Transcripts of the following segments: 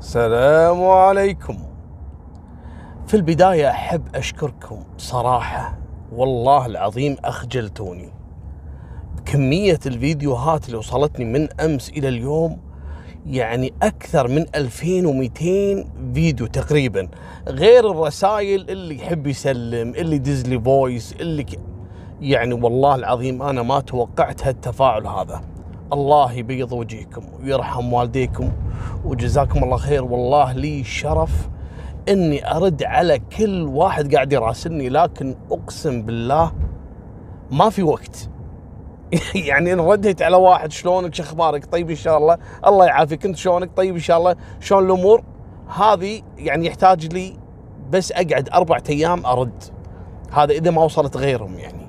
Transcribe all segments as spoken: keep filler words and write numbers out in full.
السلام عليكم. في البداية أحب أشكركم صراحة، والله العظيم أخجلتوني بكمية الفيديوهات اللي وصلتني من أمس إلى اليوم، يعني أكثر من ألفين ومئتين فيديو تقريبا، غير الرسائل اللي يحب يسلم، اللي دزلي فويس، اللي ك... يعني والله العظيم أنا ما توقعت هالتفاعل هذا. الله يبيض وجهكم ويرحم والديكم وجزاكم الله خير. والله لي شرف اني ارد على كل واحد قاعد يراسلني، لكن اقسم بالله ما في وقت. يعني ان رديت على واحد شلونك شو اخبارك طيب ان شاء الله الله يعافيك انت شلونك طيب ان شاء الله شلون الامور هذه، يعني يحتاج لي بس اقعد اربعة ايام ارد، هذا اذا ما وصلت غيرهم يعني.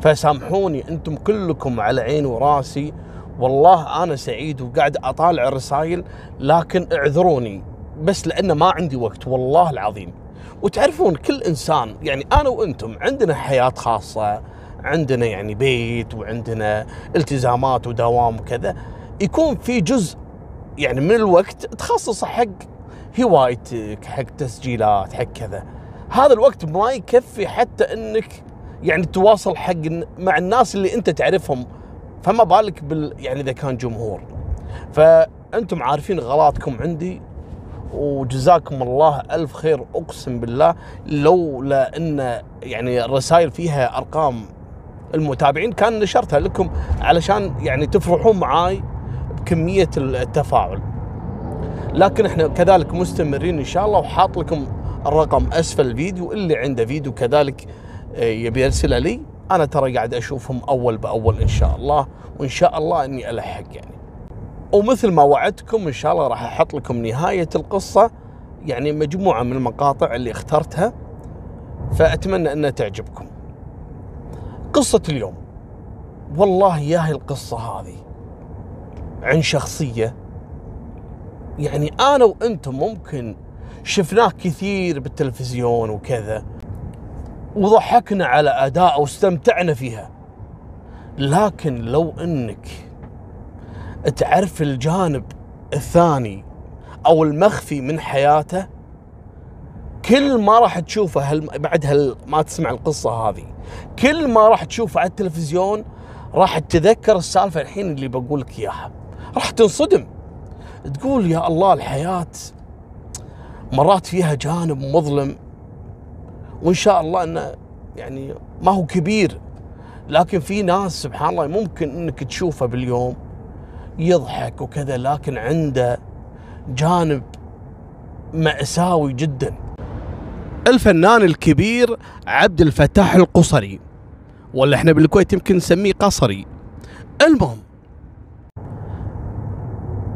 فسامحوني انتم كلكم على عيني وراسي، والله انا سعيد وقاعد اطالع الرسائل، لكن اعذروني بس لانه ما عندي وقت والله العظيم. وتعرفون كل انسان يعني انا وانتم عندنا حياة خاصة، عندنا يعني بيت وعندنا التزامات ودوام وكذا، يكون في جزء يعني من الوقت تخصصه حق هوايتك، حق تسجيلات، حق كذا. هذا الوقت ما يكفي حتى انك يعني تواصل حق مع الناس اللي انت تعرفهم، فما بالك بال يعني اذا كان جمهور. فانتم عارفين غلطكم عندي وجزاكم الله الف خير. اقسم بالله لولا ان يعني الرسائل فيها ارقام المتابعين كان نشرتها لكم علشان يعني تفرحون معاي بكميه التفاعل، لكن احنا كذلك مستمرين ان شاء الله. وحاط لكم الرقم اسفل الفيديو، اللي عنده فيديو كذلك يبي يرسله لي، انا ترى قاعد اشوفهم اول باول ان شاء الله، وان شاء الله اني الحق يعني. ومثل ما وعدتكم ان شاء الله راح احط لكم نهايه القصه، يعني مجموعه من المقاطع اللي اخترتها، فاتمنى انها تعجبكم. قصه اليوم والله ياهي القصه هذه عن شخصيه يعني انا وانتم ممكن شفناه كثير بالتلفزيون وكذا، وضحكنا على أداءه واستمتعنا فيها، لكن لو أنك تعرف الجانب الثاني أو المخفي من حياته، كل ما راح تشوفه بعد هل ما تسمع القصة هذه، كل ما راح تشوفه على التلفزيون راح تتذكر السالفة الحين اللي بقول لك إياها، راح تنصدم تقول يا الله الحياة مرات فيها جانب مظلم، وإن شاء الله أنه يعني ما هو كبير، لكن في ناس سبحان الله ممكن أنك تشوفه باليوم يضحك وكذا، لكن عنده جانب مأساوي جدا. الفنان الكبير عبد الفتاح القصري، ولا احنا بالكويت يمكن نسميه قصري. المهم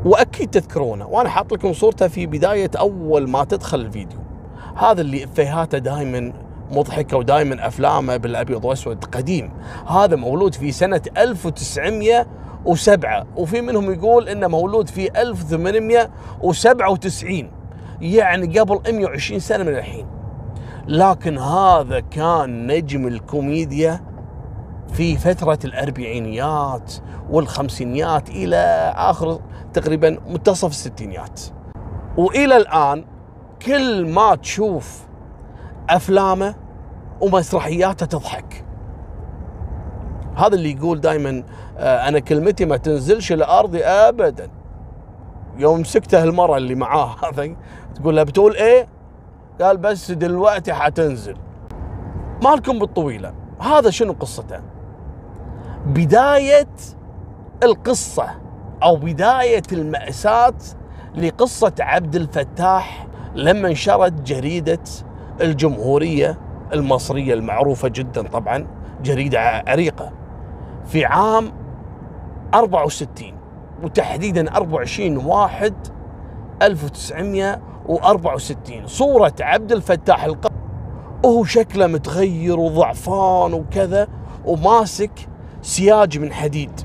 وأكيد تذكرونه، وأنا حاط لكم صورته في بداية أول ما تدخل الفيديو. هذا اللي إفيهاته دائما مضحكة ودائما أفلامه بالأبيض وأسود قديم. هذا مولود في سنة ألف وتسعمئة وسبعة، وفي منهم يقول إنه مولود في ألف وثمانمئة وسبعة وتسعين، يعني قبل مئة وعشرين سنة من الحين. لكن هذا كان نجم الكوميديا في فترة الأربعينيات والخمسينيات إلى آخر تقريبا منتصف الستينيات، وإلى الآن كل ما تشوف أفلامه ومسرحياته تضحك. هذا اللي يقول دائما أنا كلمتي ما تنزلش لأرضي أبدا. يوم مسكته المرة اللي معاه هذا تقول له بتقول إيه؟ قال بس دلوقتي حتنزل. مالكم بالطويلة، هذا شنو قصته؟ بداية القصة أو بداية المأساة لقصة عبد الفتاح لما انشرت جريدة الجمهورية المصرية المعروفة جدا، طبعا جريدة عريقة، في عام أربعة وستين، وتحديدا أربعة وعشرين واحد ألف وتسعمئة وأربعة وستين. صورة عبد الفتاح القصري وهو شكله متغير وضعفان وكذا، وماسك سياج من حديد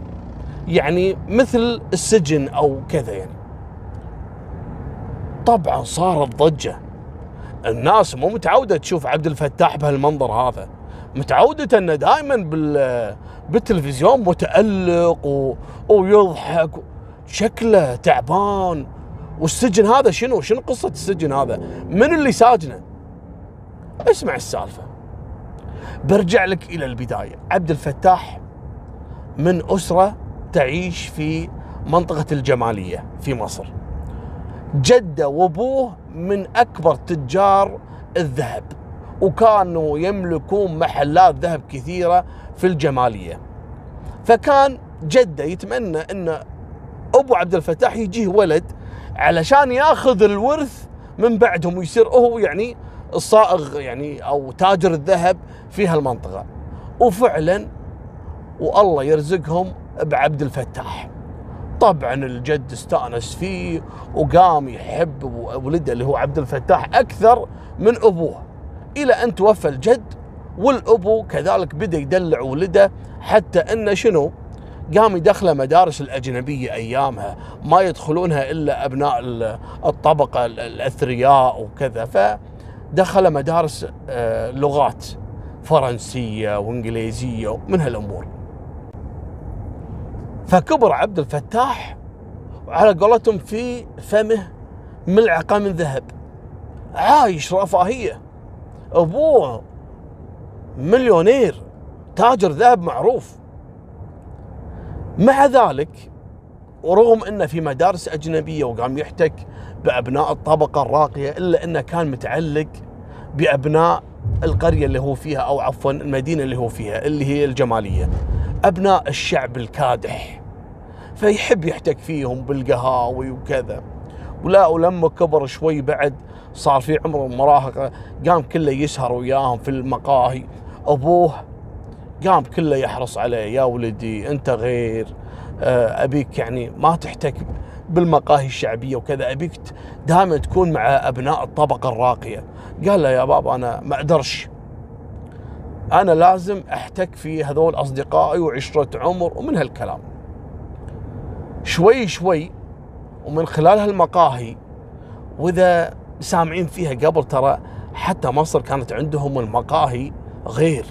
يعني مثل السجن أو كذا يعني. طبعا صارت ضجة، الناس مو متعودة تشوف عبد الفتاح بهالمنظر هذا، متعودة انه دائما بالتلفزيون متألق و... ويضحك، شكله تعبان والسجن هذا شنو؟ شنو قصة السجن هذا؟ من اللي ساجنه؟ اسمع السالفة. برجع لك إلى البداية. عبد الفتاح من أسرة تعيش في منطقة الجمالية في مصر. جده وابوه من أكبر تجار الذهب، وكانوا يملكون محلات ذهب كثيرة في الجمالية. فكان جده يتمنى أن أبو عبد الفتاح يجيه ولد علشان ياخذ الورث من بعدهم ويصير هو يعني الصائغ يعني أو تاجر الذهب في هالمنطقة. وفعلا والله يرزقهم بعبد الفتاح. طبعا الجد استأنس فيه وقام يحب ولده اللي هو عبد الفتاح أكثر من أبوه، إلى أن توفى الجد، والأبو كذلك بدأ يدلع ولده حتى أنه شنو؟ قام يدخله مدارس الأجنبية أيامها، ما يدخلونها إلا أبناء الطبقة الأثرياء وكذا. فدخل مدارس لغات فرنسية وإنجليزية ومن هالأمور. فكبر عبد الفتاح على قولتهم في فمه ملعقة من ذهب، عايش رفاهية. أبوه مليونير تاجر ذهب معروف. مع ذلك ورغم أنه في مدارس أجنبية وقام يحتك بأبناء الطبقة الراقية، إلا أنه كان متعلق بأبناء القرية اللي هو فيها، أو عفوا المدينة اللي هو فيها اللي هي الجمالية، أبناء الشعب الكادح، فيحب يحتك فيهم بالقهاوي وكذا. ولا ولما كبر شوي بعد صار في عمر المراهقة قام كله يسهر وياهم في المقاهي. أبوه قام كله يحرص عليه، يا ولدي أنت غير، أبيك يعني ما تحتك بالمقاهي الشعبية وكذا، أبيك دائما تكون مع أبناء الطبقة الراقية. قال له يا بابا أنا ما أقدرش، أنا لازم أحتك في هذول أصدقائي وعشرة عمر ومن هالكلام. شوي شوي ومن خلال هالمقاهي، وإذا سامعين فيها قبل ترى حتى مصر كانت عندهم المقاهي غير،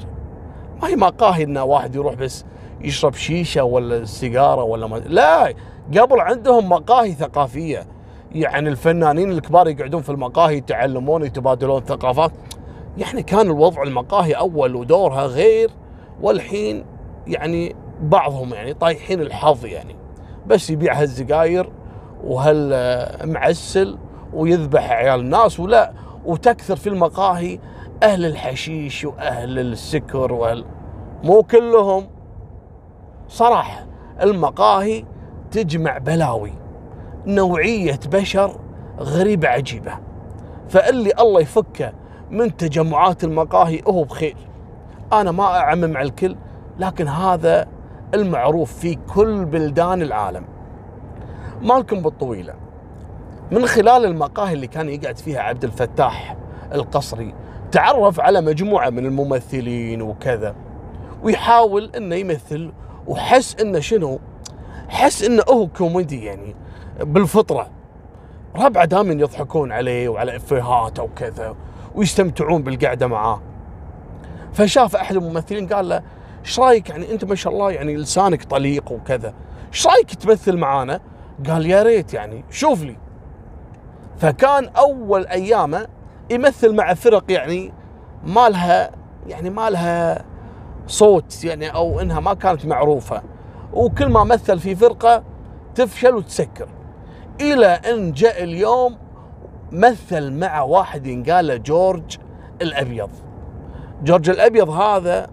ما هي مقاهي إن واحد يروح بس يشرب شيشة ولا سيجارة ولا ما، لا، قبل عندهم مقاهي ثقافية، يعني الفنانين الكبار يقعدون في المقاهي يتعلمون يتبادلون ثقافات. يعني كان الوضع المقاهي أول ودورها غير، والحين يعني بعضهم يعني طايحين الحظ يعني بس يبيع هالزقاير وهالمعسل ويذبح عيال الناس، ولا وتكثر في المقاهي أهل الحشيش وأهل السكر وأهل، مو كلهم صراحة. المقاهي تجمع بلاوي، نوعية بشر غريبة عجيبة، فاللي الله يفكه من تجمعات المقاهي هو بخير. أنا ما أعمم على الكل، لكن هذا المعروف في كل بلدان العالم. مالكم بالطويلة، من خلال المقاهي اللي كان يقعد فيها عبد الفتاح القصري تعرف على مجموعة من الممثلين وكذا، ويحاول أنه يمثل، وحس أنه شنو؟ حس أنه هو كوميدي يعني بالفطرة، ربعه دائما يضحكون عليه وعلى إفيهاته وكذا ويستمتعون بالقعدة معاه. فشاف أحد الممثلين قال له إيش رأيك يعني أنت ما شاء الله يعني لسانك طليق وكذا، إيش رأيك تمثل معانا؟ قال يا ريت يعني شوف لي. فكان أول أيامه يمثل مع فرق يعني ما لها يعني ما لها صوت يعني، أو إنها ما كانت معروفة، وكل ما مثل في فرقة تفشل وتسكر، إلى أن جاء اليوم مثل مع واحد ينقال جورج الأبيض. جورج الأبيض هذا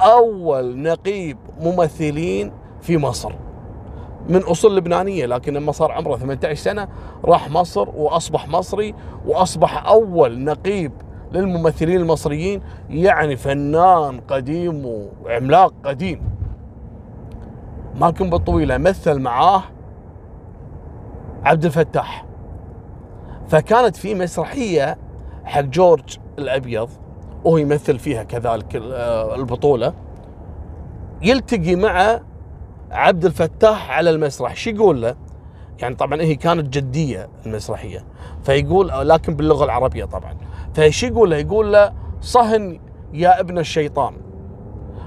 أول نقيب ممثلين في مصر، من أصول لبنانية، لكن لما صار عمره ثمانية عشر سنة راح مصر وأصبح مصري، وأصبح أول نقيب للممثلين المصريين، يعني فنان قديم وعملاق قديم. مالكم بالطويلة، مثل معاه عبد الفتاح. فكانت في مسرحية حق جورج الأبيض وهو يمثل فيها كذلك البطولة، يلتقي مع عبد الفتاح على المسرح. شو يقول له؟ يعني طبعا هي كانت جدية المسرحية، فيقول لكن باللغة العربية طبعا. فشو يقول له؟ يقول له صهن يا ابن الشيطان.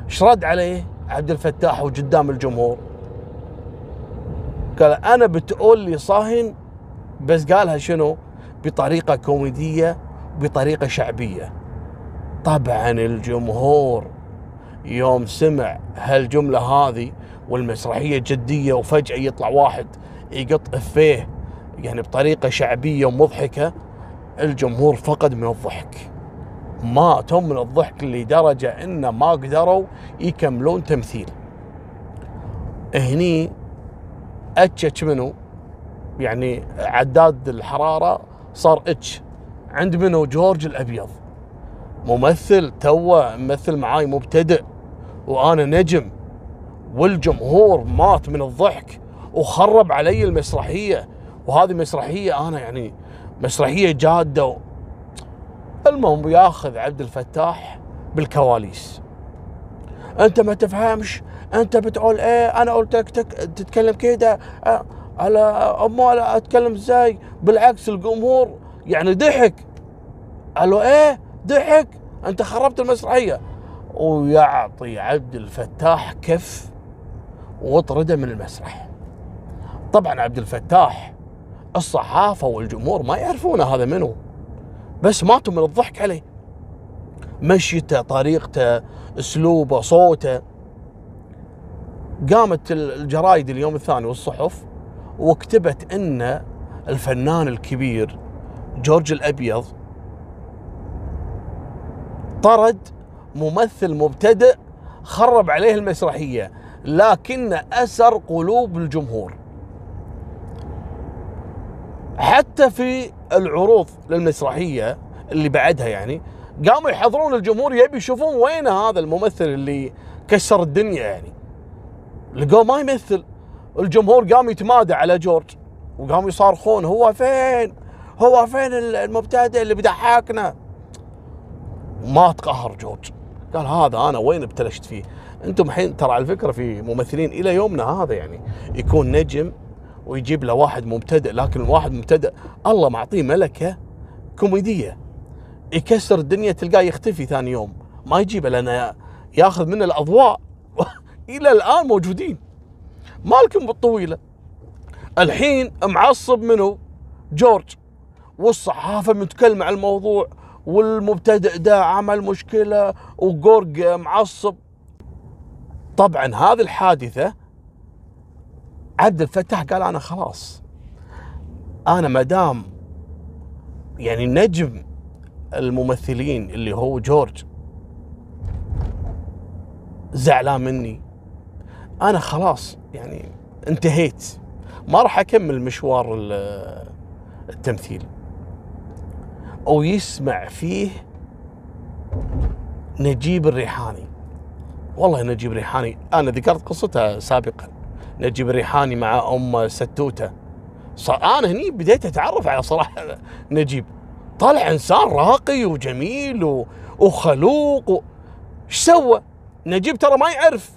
ايش رد عليه عبد الفتاح وقدام الجمهور؟ قال أنا بتقول لي صهن بس قالها شنو؟ بطريقة كوميدية، بطريقة شعبية. طبعا الجمهور يوم سمع هالجملة هذه والمسرحية جدية وفجأة يطلع واحد يقط إفيه يعني بطريقة شعبية ومضحكة، الجمهور فقد من الضحك، ماتوا من الضحك لدرجة إن ما قدروا يكملون تمثيل. هني اتش منو؟ يعني عداد الحرارة صار اتش عند منو؟ جورج الأبيض، ممثل توه ممثل معاي مبتدئ وأنا نجم، والجمهور مات من الضحك وخرب علي المسرحية، وهذه مسرحية أنا يعني مسرحية جادة. المهم ياخذ عبد الفتاح بالكواليس، أنت ما تفهمش، أنت بتقول إيه، أنا قلت لك تتكلم كده، على أمال أتكلم إزاي؟ بالعكس الجمهور يعني ضحك، قالوا إيه ضحك، أنت خربت المسرحية، ويعطي عبد الفتاح كف وطرده من المسرح. طبعا عبد الفتاح الصحافة والجمهور ما يعرفون هذا منه، بس ماتوا من الضحك عليه، مشيته، طريقته، اسلوبه، صوته. قامت الجرايد اليوم الثاني والصحف وكتبت ان الفنان الكبير جورج الأبيض طرد ممثل مبتدئ خرب عليه المسرحية، لكن أسر قلوب الجمهور. حتى في العروض للمسرحية اللي بعدها يعني قاموا يحضرون الجمهور يبي يشوفون وين هذا الممثل اللي كسر الدنيا، يعني لقوه ما يمثل. الجمهور قام يتمادى على جورج وقاموا يصارخون هو فين، هو فين المبتدئ اللي بيضحكنا؟ ما تقهر جورج، قال هذا انا وين ابتلشت فيه؟ انتم الحين ترى على فكره في ممثلين الى يومنا هذا يعني يكون نجم ويجيب له واحد مبتدئ، لكن الواحد مبتدئ الله معطيه ملكه كوميديه يكسر الدنيا، تلقاه يختفي ثاني يوم ما يجيبه لانه ياخذ منه الاضواء. الى الان موجودين، مالكم بالطويله. الحين معصب منه جورج والصحافه متكلمه على الموضوع، والمبتدئ ده عمل مشكلة وجورج معصب. طبعا هذه الحادثة عبد الفتاح قال أنا خلاص، أنا مدام يعني نجم الممثلين اللي هو جورج زعلان مني، أنا خلاص يعني انتهيت، ما راح أكمل مشوار التمثيل. أو يسمع فيه نجيب الريحاني. والله نجيب الريحاني أنا ذكرت قصتها سابقا، نجيب الريحاني مع أم ستوتة. أنا هني بديت أتعرف على صراحة نجيب، طلع إنسان راقي وجميل وخلوق. و... إيش سوى؟ نجيب ترى ما يعرف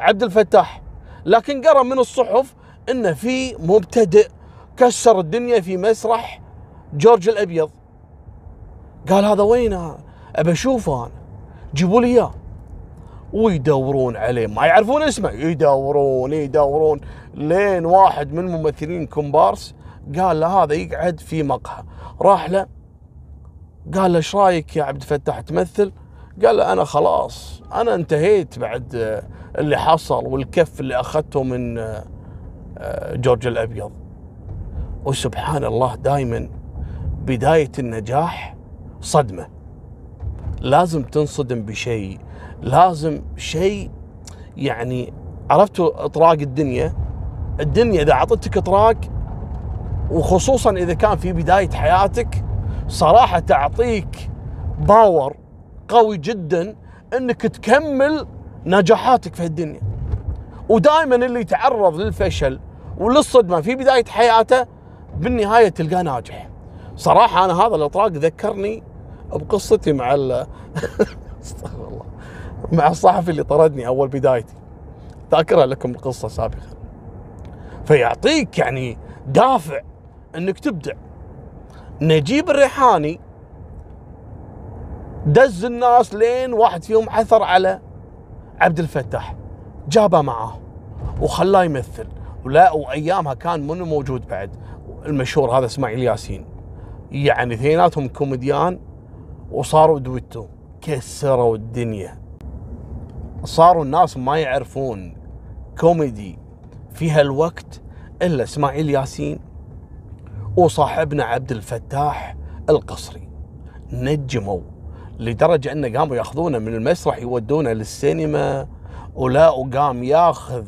عبد الفتاح، لكن قرأ من الصحف إن في مبتدئ كسر الدنيا في مسرح جورج الأبيض، قال هذا وينه؟ ابى اشوفه انا، جيبوا لي اياه. ويدورون عليه ما يعرفون اسمه، يدورون يدورون لين واحد من ممثلين كومبارس قال له هذا يقعد في مقهى، راح له قال له ايش رايك يا عبد الفتاح تمثل؟ قال له انا خلاص انا انتهيت بعد اللي حصل والكف اللي اخذته من جورج الابيض. وسبحان الله دائما بدايه النجاح صدمة، لازم تنصدم بشيء، لازم شيء يعني عرفتوا اطراق الدنيا. الدنيا اذا اعطتك اطراق وخصوصا اذا كان في بداية حياتك صراحة تعطيك باور قوي جدا انك تكمل نجاحاتك في الدنيا. ودائما اللي يتعرض للفشل وللصدمة في بداية حياته بالنهاية تلقاه ناجح. صراحة أنا هذا الإطراق ذكرني بقصتي مع ال استغفر الله، مع الصحفي اللي طردني أول بدايتي، ذاكرها لكم القصة سابقا. فيعطيك يعني دافع أنك تبدع. نجيب الريحاني دز الناس لين واحد فيهم عثر على عبد الفتاح، جابه معاه وخلاه يمثل، ولا وأيامها كان منو موجود بعد المشهور هذا اسماعيل ياسين، يعني اثنيناتهم كوميديان وصاروا دويتو، كسروا الدنيا، صاروا الناس ما يعرفون كوميدي في هالوقت الا اسماعيل ياسين وصاحبنا عبد الفتاح القصري. نجموا لدرجه انه قاموا ياخذونه من المسرح يودونه للسينما، ولا وقام ياخذ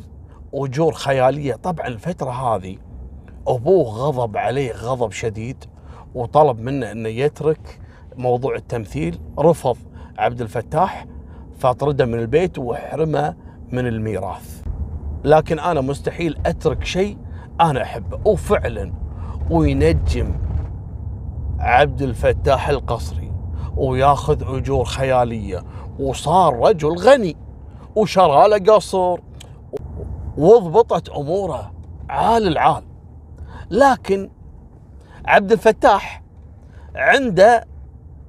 اجور خياليه. طبعا الفتره هذه ابوه غضب عليه غضب شديد وطلب منه انه يترك موضوع التمثيل، رفض عبد الفتاح فاطرده من البيت واحرمه من الميراث. لكن انا مستحيل اترك شيء انا احبه، وفعلا وينجم عبد الفتاح القصري وياخذ اجور خياليه، وصار رجل غني وشرى له قصر وضبطت اموره عال العال. لكن عبد الفتاح عنده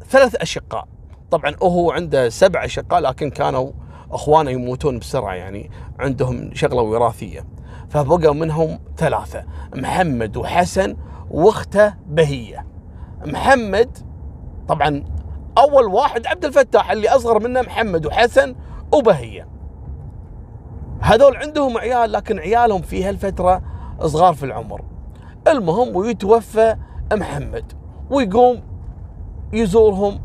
ثلاث اشقاء، طبعا هو عنده سبع اشقاء لكن كانوا اخوانه يموتون بسرعه، يعني عندهم شغله وراثيه، فبقوا منهم ثلاثه، محمد وحسن واخته بهيه. محمد طبعا اول واحد عبد الفتاح، اللي اصغر منه محمد وحسن وبهيه. هذول عندهم عيال لكن عيالهم في هالفتره صغار في العمر. المهم ويتوفى محمد ويقوم يزورهم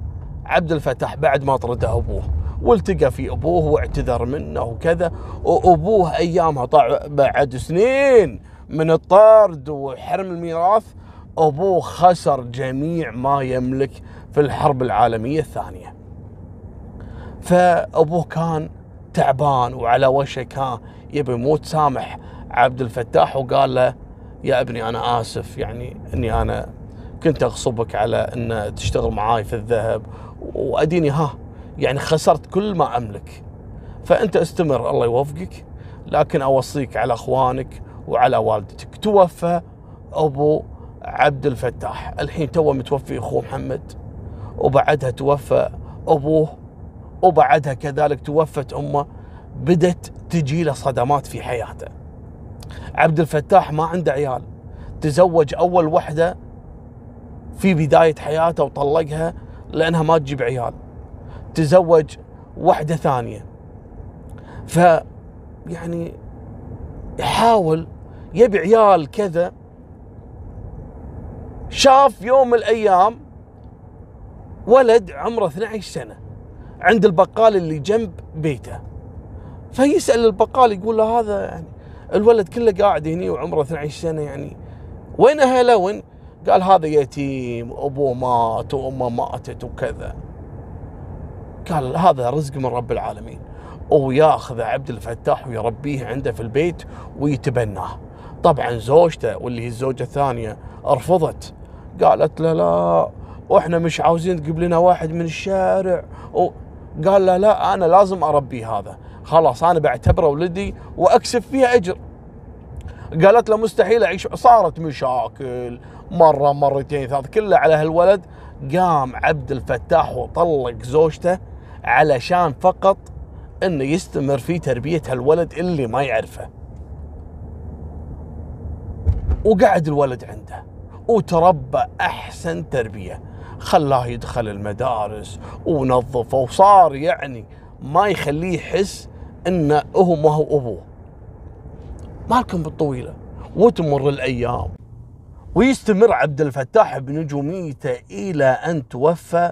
عبد الفتاح بعد ما طرده ابوه، والتقى في ابوه واعتذر منه وكذا، وابوه ايامها طبعا بعد سنين من الطرد وحرم الميراث ابوه خسر جميع ما يملك في الحرب العالميه الثانيه. فابوه كان تعبان وعلى وشك ها يبي يموت، سامح عبد الفتاح وقال له يا ابني انا اسف، يعني اني انا كنت اغصبك على ان تشتغل معاي في الذهب، واديني ها يعني خسرت كل ما املك، فانت استمر الله يوفقك، لكن اوصيك على اخوانك وعلى والدتك. توفى ابو عبد الفتاح، الحين تو متوفي اخوه محمد، وبعدها توفى ابوه، وبعدها كذلك توفت امه. بدت تجي له صدمات في حياته. عبد الفتاح ما عنده عيال، تزوج اول وحده في بدايه حياته وطلقها لانها ما تجيب عيال، تزوج وحده ثانيه، ف يعني يحاول يبي عيال كذا. شاف يوم من الايام ولد عمره اثنعش سنة عند البقال اللي جنب بيته، فيسال البقال يقول له هذا يعني الولد كله قاعد هني وعمره اثنعش سنة، يعني وين اهله وين؟ قال هذا يتيم، ابوه مات وامه ماتت وكذا. قال هذا رزق من رب العالمين، وياخذ عبد الفتاح ويربيه عنده في البيت ويتبناه. طبعا زوجته واللي هي الزوجه الثانيه رفضت، قالت له لا واحنا مش عاوزين تجيب لنا واحد من الشارع، وقال له لا انا لازم اربي هذا، خلاص انا بعتبره ولدي واكسب فيها اجر. قالت له مستحيل اعيش. صارت مشاكل مره مرتين ثلاث كله على هالولد. قام عبد الفتاح وطلق زوجته علشان فقط انه يستمر في تربيه هالولد اللي ما يعرفه. وقعد الولد عنده وتربى احسن تربيه، خلاه يدخل المدارس ونظفه، وصار يعني ما يخليه يحس انه هو ما هو ابوه. مالكم بالطويله وتمر الايام ويستمر عبد الفتاح بنجوميته الى ان توفى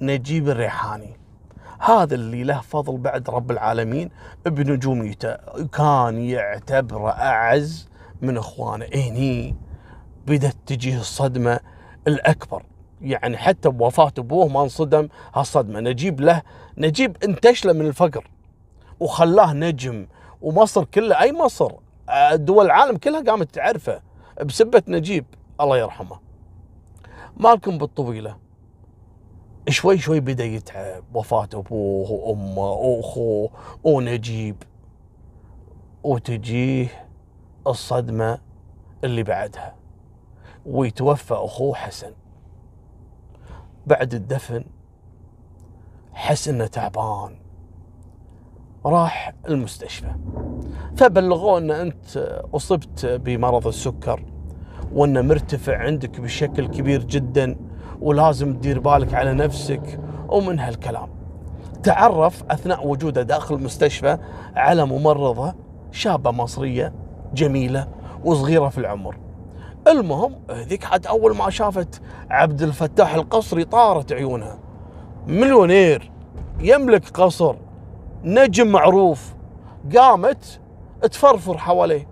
نجيب الريحاني. هذا اللي له فضل بعد رب العالمين بنجوميته، كان يعتبره اعز من اخوانه. هني بدت تجيه الصدمه الاكبر، يعني حتى بوفاه ابوه ما انصدم هالصدمه. نجيب له نجيب انتشله من الفقر وخلاه نجم، ومصر كلها اي مصر دول العالم كلها قامت تعرفه بسبة نجيب الله يرحمه. مالكم بالطويلة شوي شوي بدأ يتعب، وفاة أبوه وأمه وأخوه ونجيب، وتجيه الصدمة اللي بعدها ويتوفى أخوه حسن. بعد الدفن حس إنه تعبان، راح المستشفى، فبلغوه ان انت اصبت بمرض السكر وانه مرتفع عندك بشكل كبير جدا ولازم تدير بالك على نفسك ومن هالكلام. تعرف اثناء وجوده داخل المستشفى على ممرضة شابة مصرية جميلة وصغيرة في العمر. المهم هذيك حد اول ما شافت عبد الفتاح القصري طارت عيونها. مليونير، يملك قصر، نجم معروف. قامت تفرفر حواليه،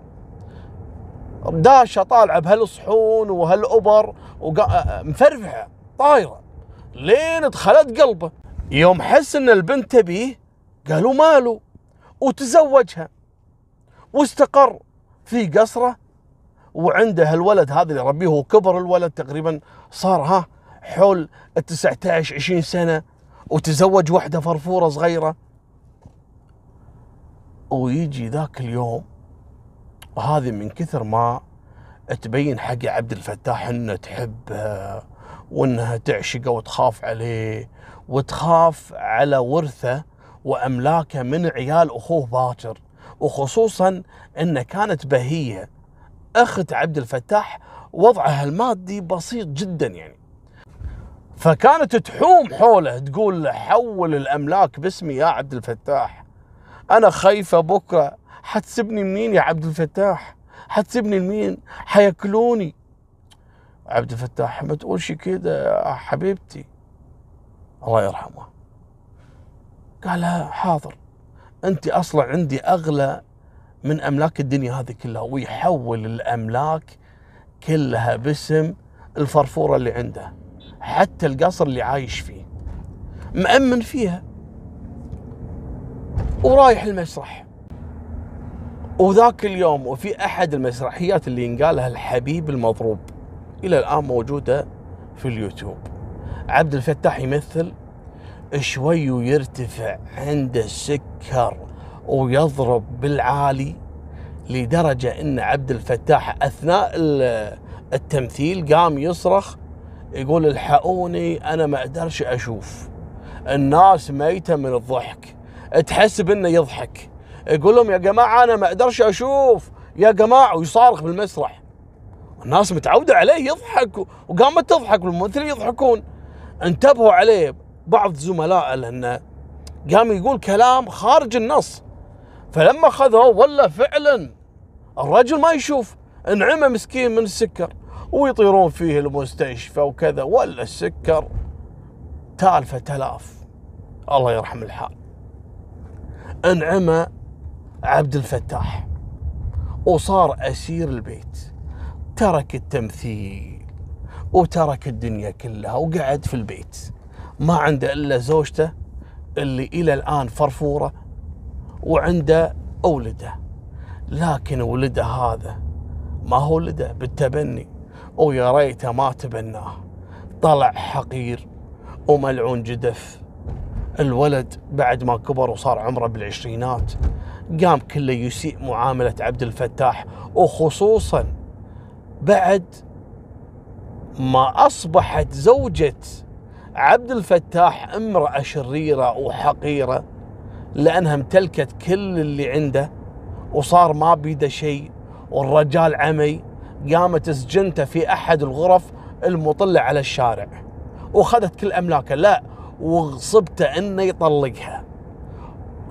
داشة طالعة بهالصحون وهالأبر ومفرفعة طايرة لين دخلت قلبه. يوم حس ان البنت تبيه قالوا ماله وتزوجها واستقر في قصره وعنده هالولد هذا اللي ربيه. وكبر الولد تقريبا صار ها حول التسعتاعش عشرين سنة، وتزوج واحدة فرفورة صغيرة. ويجي ذاك اليوم، وهذه من كثر ما تبين حق عبد الفتاح انه تحبه وانها تعشقه وتخاف عليه وتخاف على ورثه واملاكه من عيال اخوه باكر، وخصوصا انه كانت بهيه اخت عبد الفتاح وضعها المادي بسيط جدا يعني. فكانت تحوم حوله تقول له حول الاملاك باسمي يا عبد الفتاح، انا خايفه بكره حتسبني منين يا عبد الفتاح، حتسبني منين، حياكلوني. عبد الفتاح ما تقولش كده يا حبيبتي، الله يرحمه. قالها حاضر، انت اصلا عندي اغلى من املاك الدنيا هذه كلها. ويحول الاملاك كلها باسم الفرفوره اللي عنده، حتى القصر اللي عايش فيه مأمن فيها. ورايح المسرح، وذاك اليوم وفي احد المسرحيات اللي ينقالها الحبيب المضروب، الى الان موجوده في اليوتيوب. عبد الفتاح يمثل شوي ويرتفع عنده السكر ويضرب بالعالي، لدرجه ان عبد الفتاح اثناء التمثيل قام يصرخ يقول الحقوني انا ما اقدرش اشوف، الناس ميته من الضحك، تحسب انه يضحك، يقول لهم يا جماعه انا ما اقدرش اشوف يا جماعه، ويصارخ بالمسرح. الناس متعوده عليه يضحك وقامت تضحك والممثلين يضحكون. انتبهوا عليه بعض زملائه لانه قام يقول كلام خارج النص، فلما خذوه ولا فعلا الرجل ما يشوف، انعمه مسكين من السكر، ويطيرون فيه المستشفى وكذا، ولا السكر تالفه تلاف. الله يرحم الحال. انعمى عبد الفتاح وصار اسير البيت، ترك التمثيل وترك الدنيا كلها وقعد في البيت، ما عنده الا زوجته اللي الى الان فرفوره، وعنده اولده، لكن ولده هذا ما هو ولده بالتبني، ويا ريته ما تبناه، طلع حقير وملعون جدف. الولد بعد ما كبر وصار عمره بالعشرينات قام كله يسيء معاملة عبد الفتاح، وخصوصا بعد ما أصبحت زوجة عبد الفتاح امرأة شريرة وحقيرة، لأنها امتلكت كل اللي عنده وصار ما بيده شيء، والرجال عمي. قامت سجنته في أحد الغرف المطلة على الشارع وخذت كل أملاكه، لا وغصبته انه يطلقها.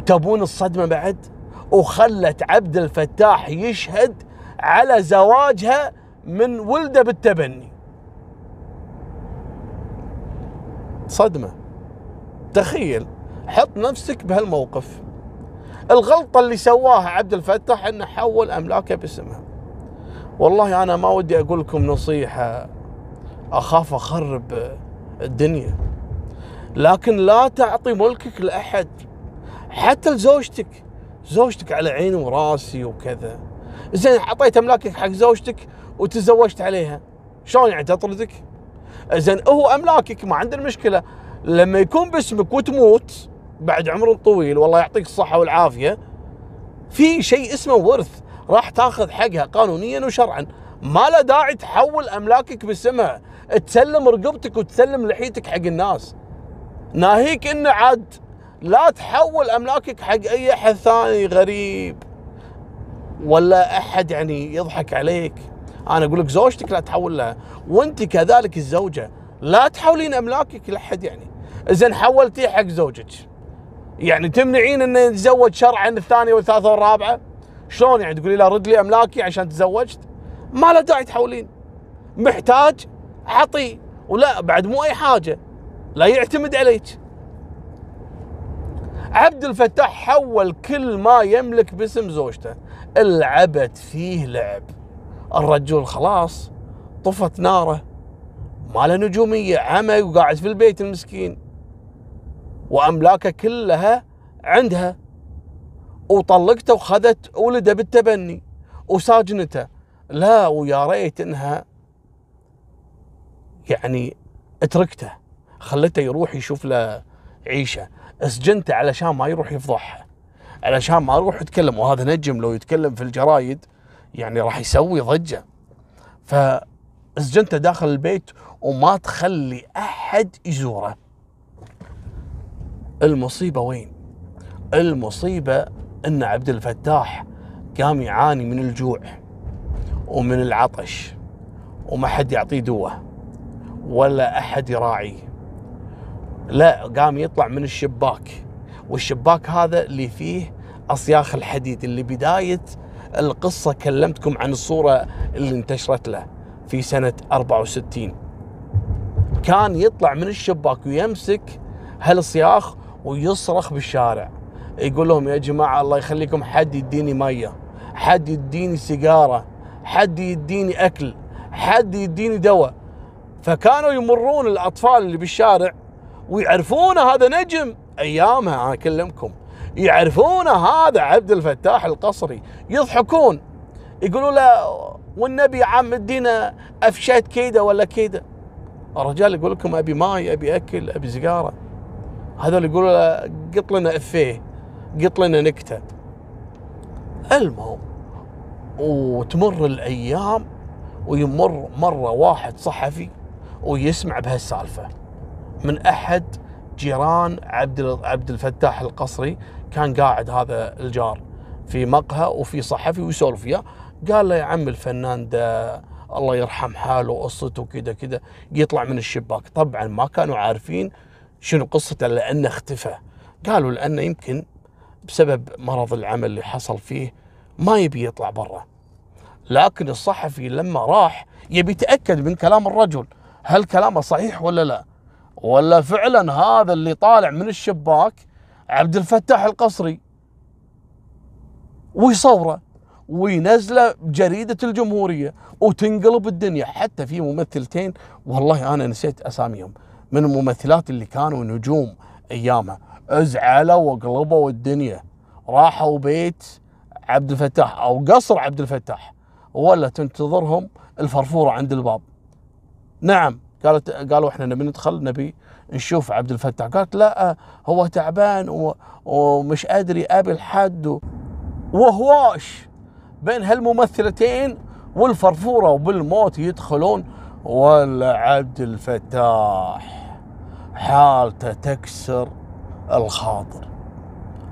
تبون الصدمه بعد؟ وخلت عبد الفتاح يشهد على زواجها من ولده بالتبني. صدمه. تخيل، حط نفسك بهالموقف. الغلطه اللي سواها عبد الفتاح انه حول املاكه باسمها. والله انا ما ودي اقول لكم نصيحه، اخاف اخرب الدنيا، لكن لا تعطي ملكك لأحد، حتى لزوجتك. زوجتك على عيني وراسي وكذا. زين اعطيت املاكك حق زوجتك وتزوجت عليها، شلون يعني تطردك؟ زين هو املاكك ما عندنا مشكله، لما يكون باسمك وتموت بعد عمر طويل والله يعطيك الصحه والعافيه، في شيء اسمه ورث راح تاخذ حقها قانونيا وشرعا. ما له داعي تحول املاكك باسمها، تسلم رقبتك وتسلم لحيتك حق الناس. ناهيك انه عاد لا تحول املاكك حق اي احد ثاني غريب ولا احد يعني يضحك عليك، انا اقول لك زوجتك لا تحول لها، وانت كذلك الزوجه لا تحولين املاكك لحد. يعني اذا حولتي حق زوجك يعني تمنعين انه يتزوج شرعا الثانيه والثالثه والرابعه؟ شلون يعني تقولي لا رد لي املاكي عشان تزوجت؟ ما له داعي تحولين. محتاج عطي، ولا بعد مو اي حاجه، لا يعتمد عليك. عبد الفتاح حول كل ما يملك باسم زوجته، العبت فيه لعب. الرجل خلاص طفت ناره، ما له نجوميه، عمى وقاعد في البيت المسكين، واملاكه كلها عندها، وطلقته وخذت ولده بالتبني وساجنته. لا، ويا ريت انها يعني اتركته، خلته يروح يشوف له عيشه، اسجنته علشان ما يروح يفضحها، علشان ما يروح يتكلم. وهذا نجم لو يتكلم في الجرايد يعني راح يسوي ضجه. فاسجنته داخل البيت وما تخلي احد يزوره. المصيبه وين؟ المصيبه ان عبد الفتاح قام يعاني من الجوع ومن العطش، وما حد يعطيه دواء ولا احد يراعيه. لا، قام يطلع من الشباك، والشباك هذا اللي فيه اصياخ الحديد، اللي بدايه القصه كلمتكم عن الصوره اللي انتشرت له في سنه أربعة وستين. كان يطلع من الشباك ويمسك هالصياخ ويصرخ بالشارع، يقول لهم يا جماعه الله يخليكم حد يديني ميه، حد يديني سيجاره، حد يديني اكل، حد يديني دواء. فكانوا يمرون الاطفال اللي بالشارع ويعرفونه هذا نجم ايامها، انا اكلمكم يعرفونه هذا عبد الفتاح القصري، يضحكون يقولوا له والنبي يا عم ادينا افشات كيده ولا كيده. الرجال يقول لكم ابي ماي، ابي اكل، ابي سيجاره. هذول يقولوا له قط لنا افيه، قط لنا نكته. المهم، وتمر الايام، ويمر مره واحد صحفي ويسمع بهالسالفه من احد جيران عبد عبد الفتاح القصري. كان قاعد هذا الجار في مقهى وفي صحفي ويسولف وياه، قال له يا عم الفنان ده الله يرحم حاله قصته كذا كذا، يطلع من الشباك. طبعا ما كانوا عارفين شنو قصته لانه اختفى. قالوا لانه يمكن بسبب مرض العمل اللي حصل فيه ما يبي يطلع برا. لكن الصحفي لما راح يبي يتاكد من كلام الرجل، هل كلامه صحيح ولا لا؟ ولا فعلا هذا اللي طالع من الشباك عبد الفتاح القصري، ويصوره وينزله بجريدة الجمهورية وتنقلب الدنيا. حتى في ممثلتين والله أنا نسيت أساميهم من الممثلات اللي كانوا نجوم أيامها، ازعلوا وقلبوا الدنيا، راحوا بيت عبد الفتاح أو قصر عبد الفتاح، ولا تنتظرهم الفرفورة عند الباب. نعم، قالت قالوا احنا نبي ندخل، نبي نشوف عبد الفتاح. قالت لا هو تعبان ومش قادر يقابل حد. وهواش بين هالممثلتين والفرفوره وبالموت يدخلون، ولا عبد الفتاح حالته تكسر الخاطر.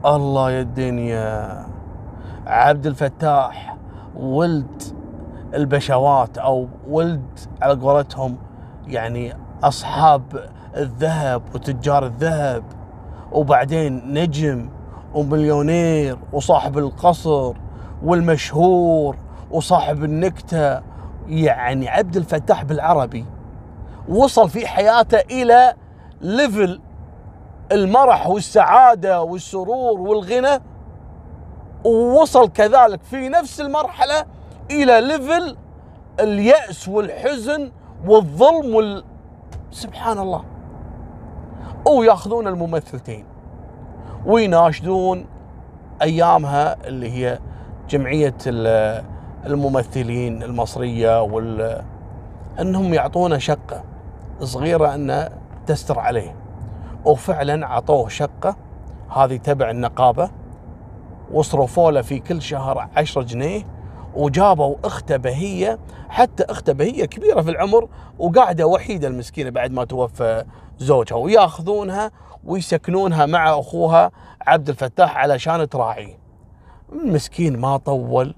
الله يا الدنيا، عبد الفتاح ولد البشوات او ولد على قولتهم يعني أصحاب الذهب وتجار الذهب، وبعدين نجم ومليونير وصاحب القصر والمشهور وصاحب النكتة. يعني عبد الفتاح بالعربي وصل في حياته إلى ليفل المرح والسعادة والسرور والغنى، ووصل كذلك في نفس المرحلة إلى ليفل اليأس والحزن والظلم وال... سبحان الله. وياخذون الممثلتين ويناشدون ايامها اللي هي جمعيه الممثلين المصريه وال انهم يعطونه شقه صغيره انه تستر عليه. وفعلا عطوه شقه هذه تبع النقابه، وصرفوا له في كل شهر عشرة جنيه، وجابوا اخته بهيه. حتى اخته بهيه كبيره في العمر وقاعده وحيده المسكينه بعد ما توفى زوجها، وياخذونها ويسكنونها مع اخوها عبد الفتاح علشان تراعيه. المسكين ما طول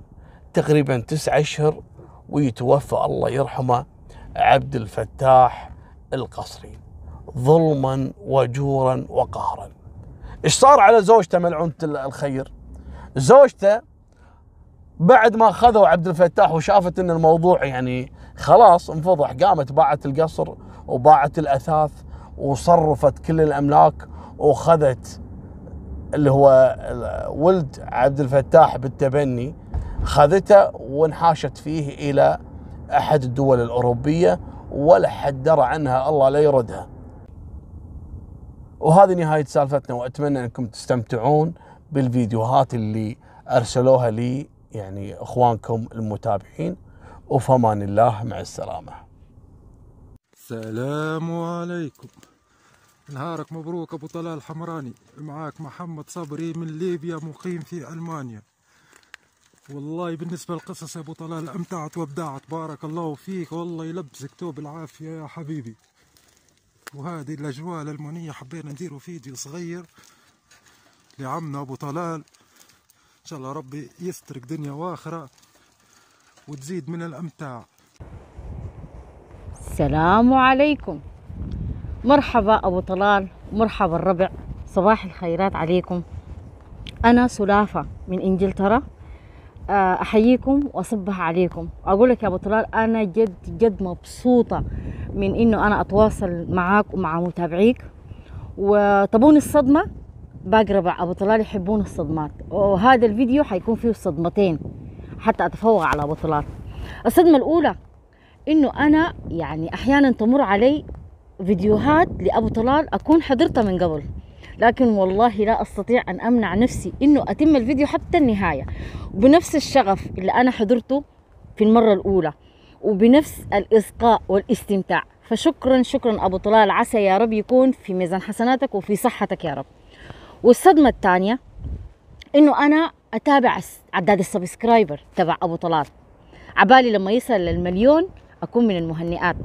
تقريبا تسعة اشهر ويتوفى الله يرحمه عبد الفتاح القصري ظلما وجورا وقهرا. ايش صار على زوجته ملعونة الخير؟ زوجته بعد ما اخذوا عبد الفتاح وشافت ان الموضوع يعني خلاص انفضح، قامت باعت القصر وباعت الاثاث وصرفت كل الاملاك، وخذت اللي هو ولد عبد الفتاح بالتبني خذته وانحاشت فيه الى احد الدول الاوروبيه، ولا حد درى عنها، الله لا يردها. وهذه نهايه سالفتنا، واتمنى انكم تستمتعون بالفيديوهات اللي ارسلوها لي يعني اخوانكم المتابعين، وفمان الله، مع السلامه. السلام عليكم، نهارك مبروك ابو طلال الحمراني، معاك محمد صبري من ليبيا مقيم في المانيا. والله بالنسبه للقصص يا ابو طلال امتعت وابدعت، بارك الله فيك، والله يلبسك توب العافيه يا حبيبي. وهذه الاجواء الالمانيه حبينا نديروا فيديو صغير لعمنا ابو طلال، ان شاء الله ربي يسترك دنيا واخره وتزيد من الامتاع. السلام عليكم، مرحبا ابو طلال، مرحبا الربع، صباح الخيرات عليكم. انا سلافه من انجلترا، احييكم واصبح عليكم. اقول لك يا ابو طلال انا جد جد مبسوطه من انه انا اتواصل معاك ومع متابعيك، وطبوني الصدمه، باقي ربع ابو طلال يحبون الصدمات، وهذا الفيديو حيكون فيه صدمتين حتى اتفوق على ابو طلال. الصدمه الاولى انه انا يعني احيانا تمر علي فيديوهات لابو طلال اكون حضرتها من قبل، لكن والله لا استطيع ان امنع نفسي انه اتم الفيديو حتى النهايه، وبنفس الشغف اللي انا حضرته في المره الاولى، وبنفس الإصغاء والاستمتاع. فشكرا شكرا ابو طلال، عسى يا رب يكون في ميزان حسناتك وفي صحتك يا رب. والصدمه الثانيه انه انا اتابع عداد السبسكرايبر تبع ابو طلال، عبالي لما يصل للمليون اكون من المهنئات.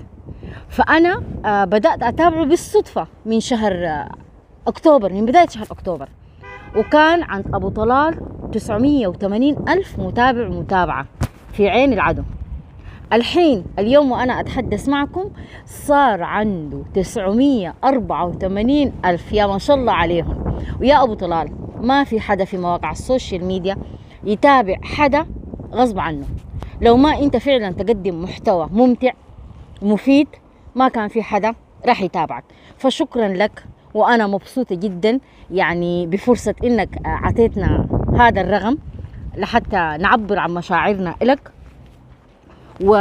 فانا بدات اتابعه بالصدفه من شهر اكتوبر، من بدايه شهر اكتوبر، وكان عند ابو طلال تسعمية وثمانين ألف متابع متابعه في عين العدو. الحين اليوم وانا اتحدث معكم صار عنده تسعمية وأربعة وثمانين ألف، يا ما شاء الله عليهم. ويا ابو طلال ما في حدا في مواقع السوشيال ميديا يتابع حدا غصب عنه، لو ما انت فعلا تقدم محتوى ممتع مفيد ما كان في حدا راح يتابعك. فشكرا لك، وانا مبسوطه جدا يعني بفرصه انك اعطيتنا هذا الرقم لحتى نعبر عن مشاعرنا لك. و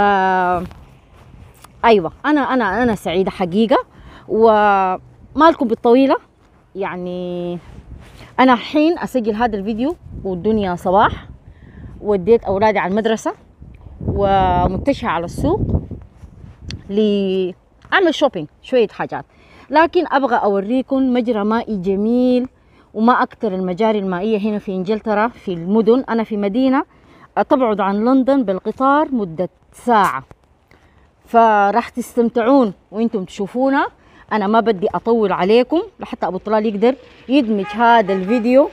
ايوه انا انا انا سعيده حقيقه. وما لكم بالطويله، يعني انا الحين اسجل هذا الفيديو والدنيا صباح، وديت اولادي على المدرسه ومتجهه على السوق لاعمل شوبينج شويه حاجات، لكن ابغى اوريكم مجرى مائي جميل، وما اكثر المجاري المائيه هنا في انجلترا في المدن. انا في مدينه تبعد عن لندن بالقطار مده ساعه، فراح تستمتعون وانتم تشوفونا. انا ما بدي اطول عليكم لحتى ابو طلال يقدر يدمج هذا الفيديو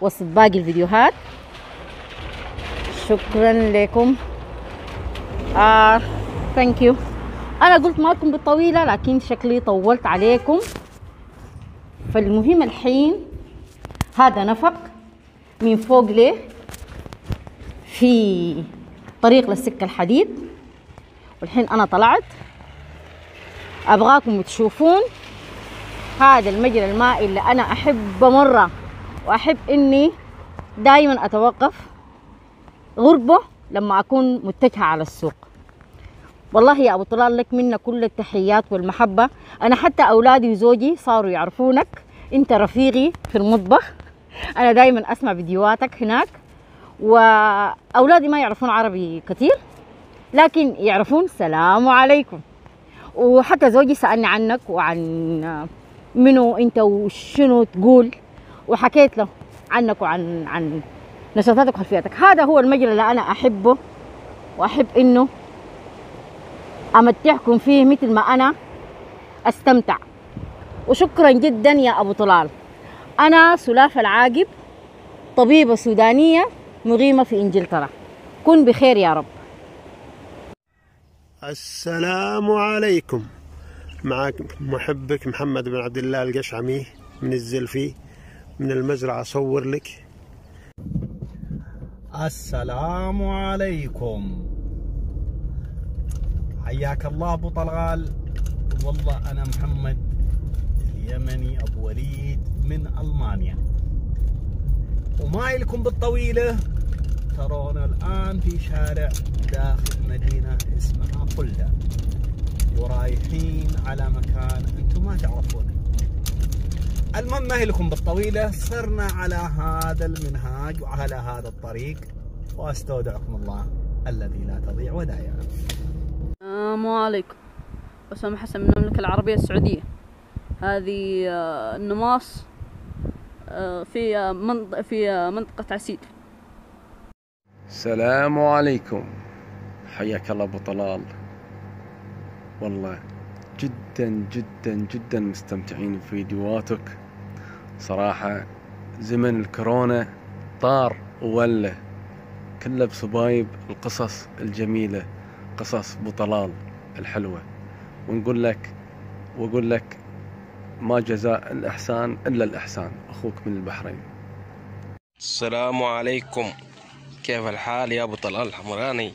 وسط باقي الفيديوهات. شكرا لكم، اه ثانك يو. انا قلت مالكم بالطويله لكن شكلي طولت عليكم. فالمهم الحين هذا نفق من فوق ليه في طريق للسكه الحديد، والحين انا طلعت ابغاكم تشوفون هذا المجرى المائي اللي انا احبه مره، واحب اني دائما اتوقف غربه لما اكون متجهه على السوق. والله يا ابو طلال لك منا كل التحيات والمحبه، انا حتى اولادي وزوجي صاروا يعرفونك، انت رفيقي في المطبخ، انا دائما اسمع فيديوهاتك هناك. واولادي ما يعرفون عربي كثير لكن يعرفون سلام عليكم، وحتى زوجي سالني عنك وعن منو انت وشنو تقول، وحكيت له عنك وعن عن نشاطاتك وخلفياتك. هذا هو المجرى اللي انا احبه، واحب انه امتعكم فيه مثل ما انا استمتع. وشكرا جدا يا ابو طلال. انا سلافه العاقب، طبيبه سودانيه مقيمه في انجلترا، كن بخير يا رب. السلام عليكم، معاكم محبك محمد بن عبد الله القشعمي من الزلفي من المزرعة. أصور لك. السلام عليكم، حياك الله أبو طلال. والله أنا محمد اليمني أبو وليد من ألمانيا، وما لكم بالطويلة، ترون الآن في شارع داخل مدينة اسمها قلة، ورايحين على مكان أنتم ما تعرفونه. المهم ما لكم بالطويلة، صرنا على هذا المنهاج وعلى هذا الطريق، وأستودعكم الله الذي لا تضيع ودائعه. السلام عليكم، أسامة حسن من المملكة العربية السعودية. هذه النماص في منطقة في منطقة عسير. السلام عليكم، حياك الله أبو طلال. والله جدا جدا جدا مستمتعين بفيديوهاتك صراحة. زمن الكورونا طار وولى، كله بصبايب القصص الجميلة، قصص أبو طلال الحلوة. ونقول لك وأقول لك ما جزاء الإحسان إلا الإحسان. أخوك من البحرين. السلام عليكم، كيف الحال يا أبو طلال الحمراني؟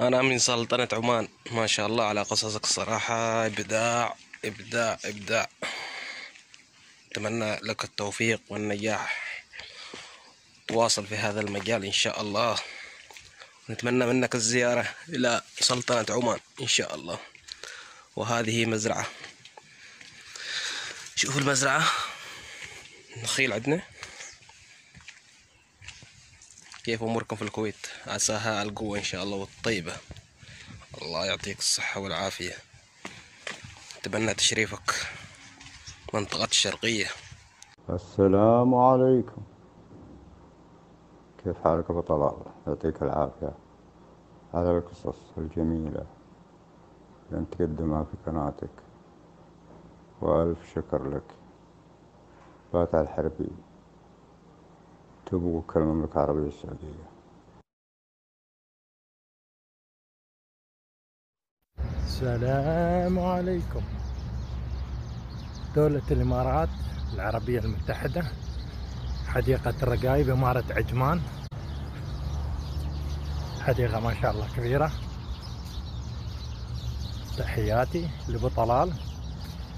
أنا من سلطنة عمان. ما شاء الله على قصصك الصراحة، إبداع إبداع إبداع. أتمنى لك التوفيق والنجاح، تواصل في هذا المجال إن شاء الله. نتمنى منك الزيارة إلى سلطنة عمان إن شاء الله. وهذه مزرعة، شوفوا المزرعة، نخيل عندنا. كيف أموركم في الكويت؟ عساها القوة إن شاء الله والطيبة. الله يعطيك الصحة والعافية، أتمنى تشريفك منطقة الشرقية. السلام عليكم، كيف حالك أبو طلال؟ يعطيك العافية على القصص الجميلة اللي أنت تقدمها في قناتك، وألف شكر لك. فاتح الحربي، تبوك المملكة العربية السعودية. السلام عليكم، دولة الإمارات العربية المتحدة، حديقة الرقاي بإمارة عجمان. حديقة ما شاء الله كبيرة. تحياتي لأبو طلال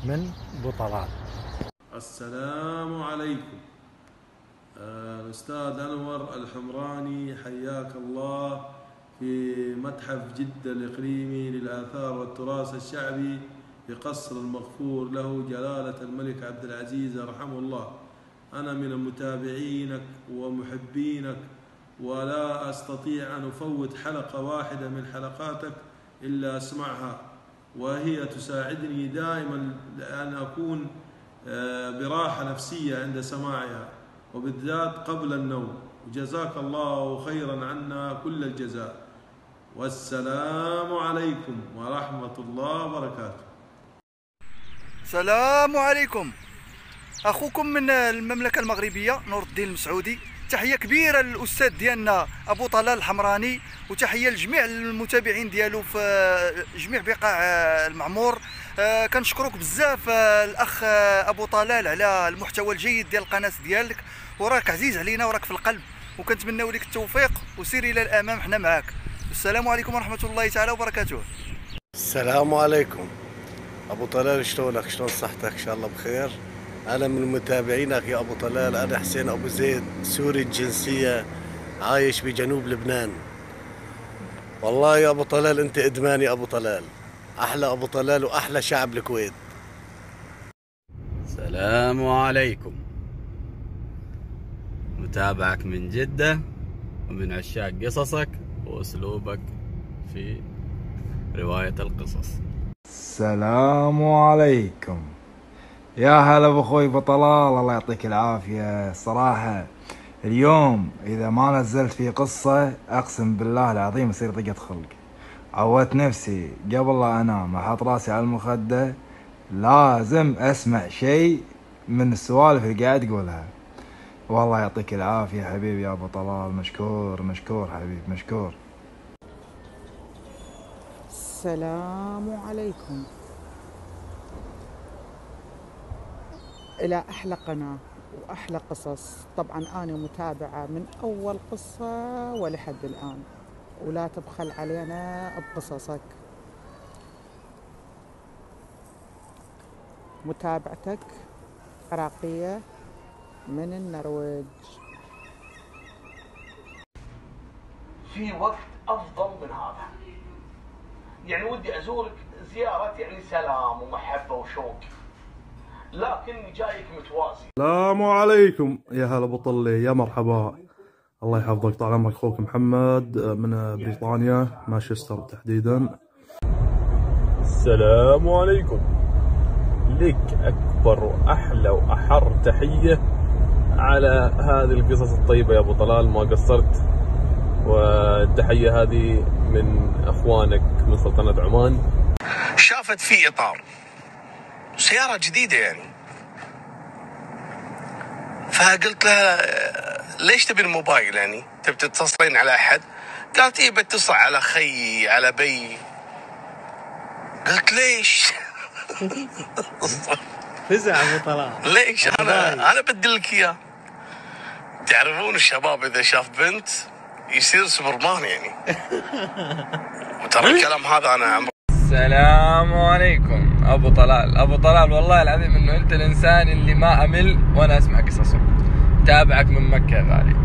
من أبو طلال. السلام عليكم، الأستاذ أنور الحمراني، حياك الله في متحف جدة الإقليمي للآثار والتراث الشعبي بقصر المغفور له جلالة الملك عبد العزيز رحمه الله. أنا من متابعينك ومحبينك، ولا أستطيع أن أفوت حلقة واحدة من حلقاتك إلا أسمعها، وهي تساعدني دائما أن أكون براحة نفسية عند سماعها، وبالذات قبل النوم. وجزاك الله خيرا عنا كل الجزاء، والسلام عليكم ورحمة الله وبركاته. السلام عليكم، أخوكم من المملكة المغربية نور الدين المسعودي. تحية كبيرة للأستاذ ديالنا أبو طلال الحمراني، وتحية لجميع المتابعين ديالو في جميع بقاع المعمور. كنشكرك بزاف الأخ أبو طلال على المحتوى الجيد ديال القناة ديالك، وراك عزيز علينا وراك في القلب، وكنتمناو لك التوفيق وسير إلى الأمام، حنا معاك. السلام عليكم ورحمة الله تعالى وبركاته. السلام عليكم أبو طلال، شلونك؟ شلون صحتك؟ إن شاء الله بخير. أنا من متابعينك يا أبو طلال. أنا حسين أبو زيد، سوري الجنسية، عايش بجنوب لبنان. والله يا أبو طلال أنت إدمان يا أبو طلال، أحلى أبو طلال وأحلى شعب الكويت. السلام عليكم، متابعك من جدة ومن عشاق قصصك وأسلوبك في رواية القصص. السلام عليكم، يا هلا بأخوي أبو طلال، الله يعطيك العافية. صراحة اليوم إذا ما نزلت في قصة أقسم بالله العظيم يصير ضيقة خلق. عودت نفسي قبل لا أنام أحط راسي على المخدة، لازم أسمع شيء من السوالف اللي قاعد تقولها. والله يعطيك العافية حبيبي يا أبو طلال، مشكور مشكور حبيب مشكور. السلام عليكم. إلى أحلى قناة وأحلى قصص. طبعا أنا متابعة من أول قصة ولحد الآن، ولا تبخل علينا بقصصك. متابعتك عراقية من النرويج. في وقت أفضل من هذا، يعني ودي أزورك زيارة يعني سلام ومحبة وشوق، لكني جايك متوازي. السلام عليكم، يا هلا بطلي، يا مرحبا، الله يحفظك. طال عمرك أخوك محمد من بريطانيا، مانشستر تحديدا. السلام عليكم، لك أكبر وأحلى وأحر تحية على هذه القصص الطيبة يا أبو طلال، ما قصرت. والتحية هذه من أخوانك من سلطنة عمان. شافت في إطار سيارة جديدة يعني، فقلت لها ليش تبي الموبايل يعني، تبي تتصلين على أحد؟ قالت إيه بتصل على خيي على بي. قلت ليش؟ فزع أبو طلال، ليش؟ أنا أنا بدلك إياه. تعرفون الشباب إذا شاف بنت يصير سوبرمان يعني، وترى الكلام هذا أنا عمري. السلام عليكم أبو طلال. أبو طلال والله العظيم إنه أنت الإنسان اللي ما أمل وأنا أسمع قصصك، تابعك من مكة يا غالي.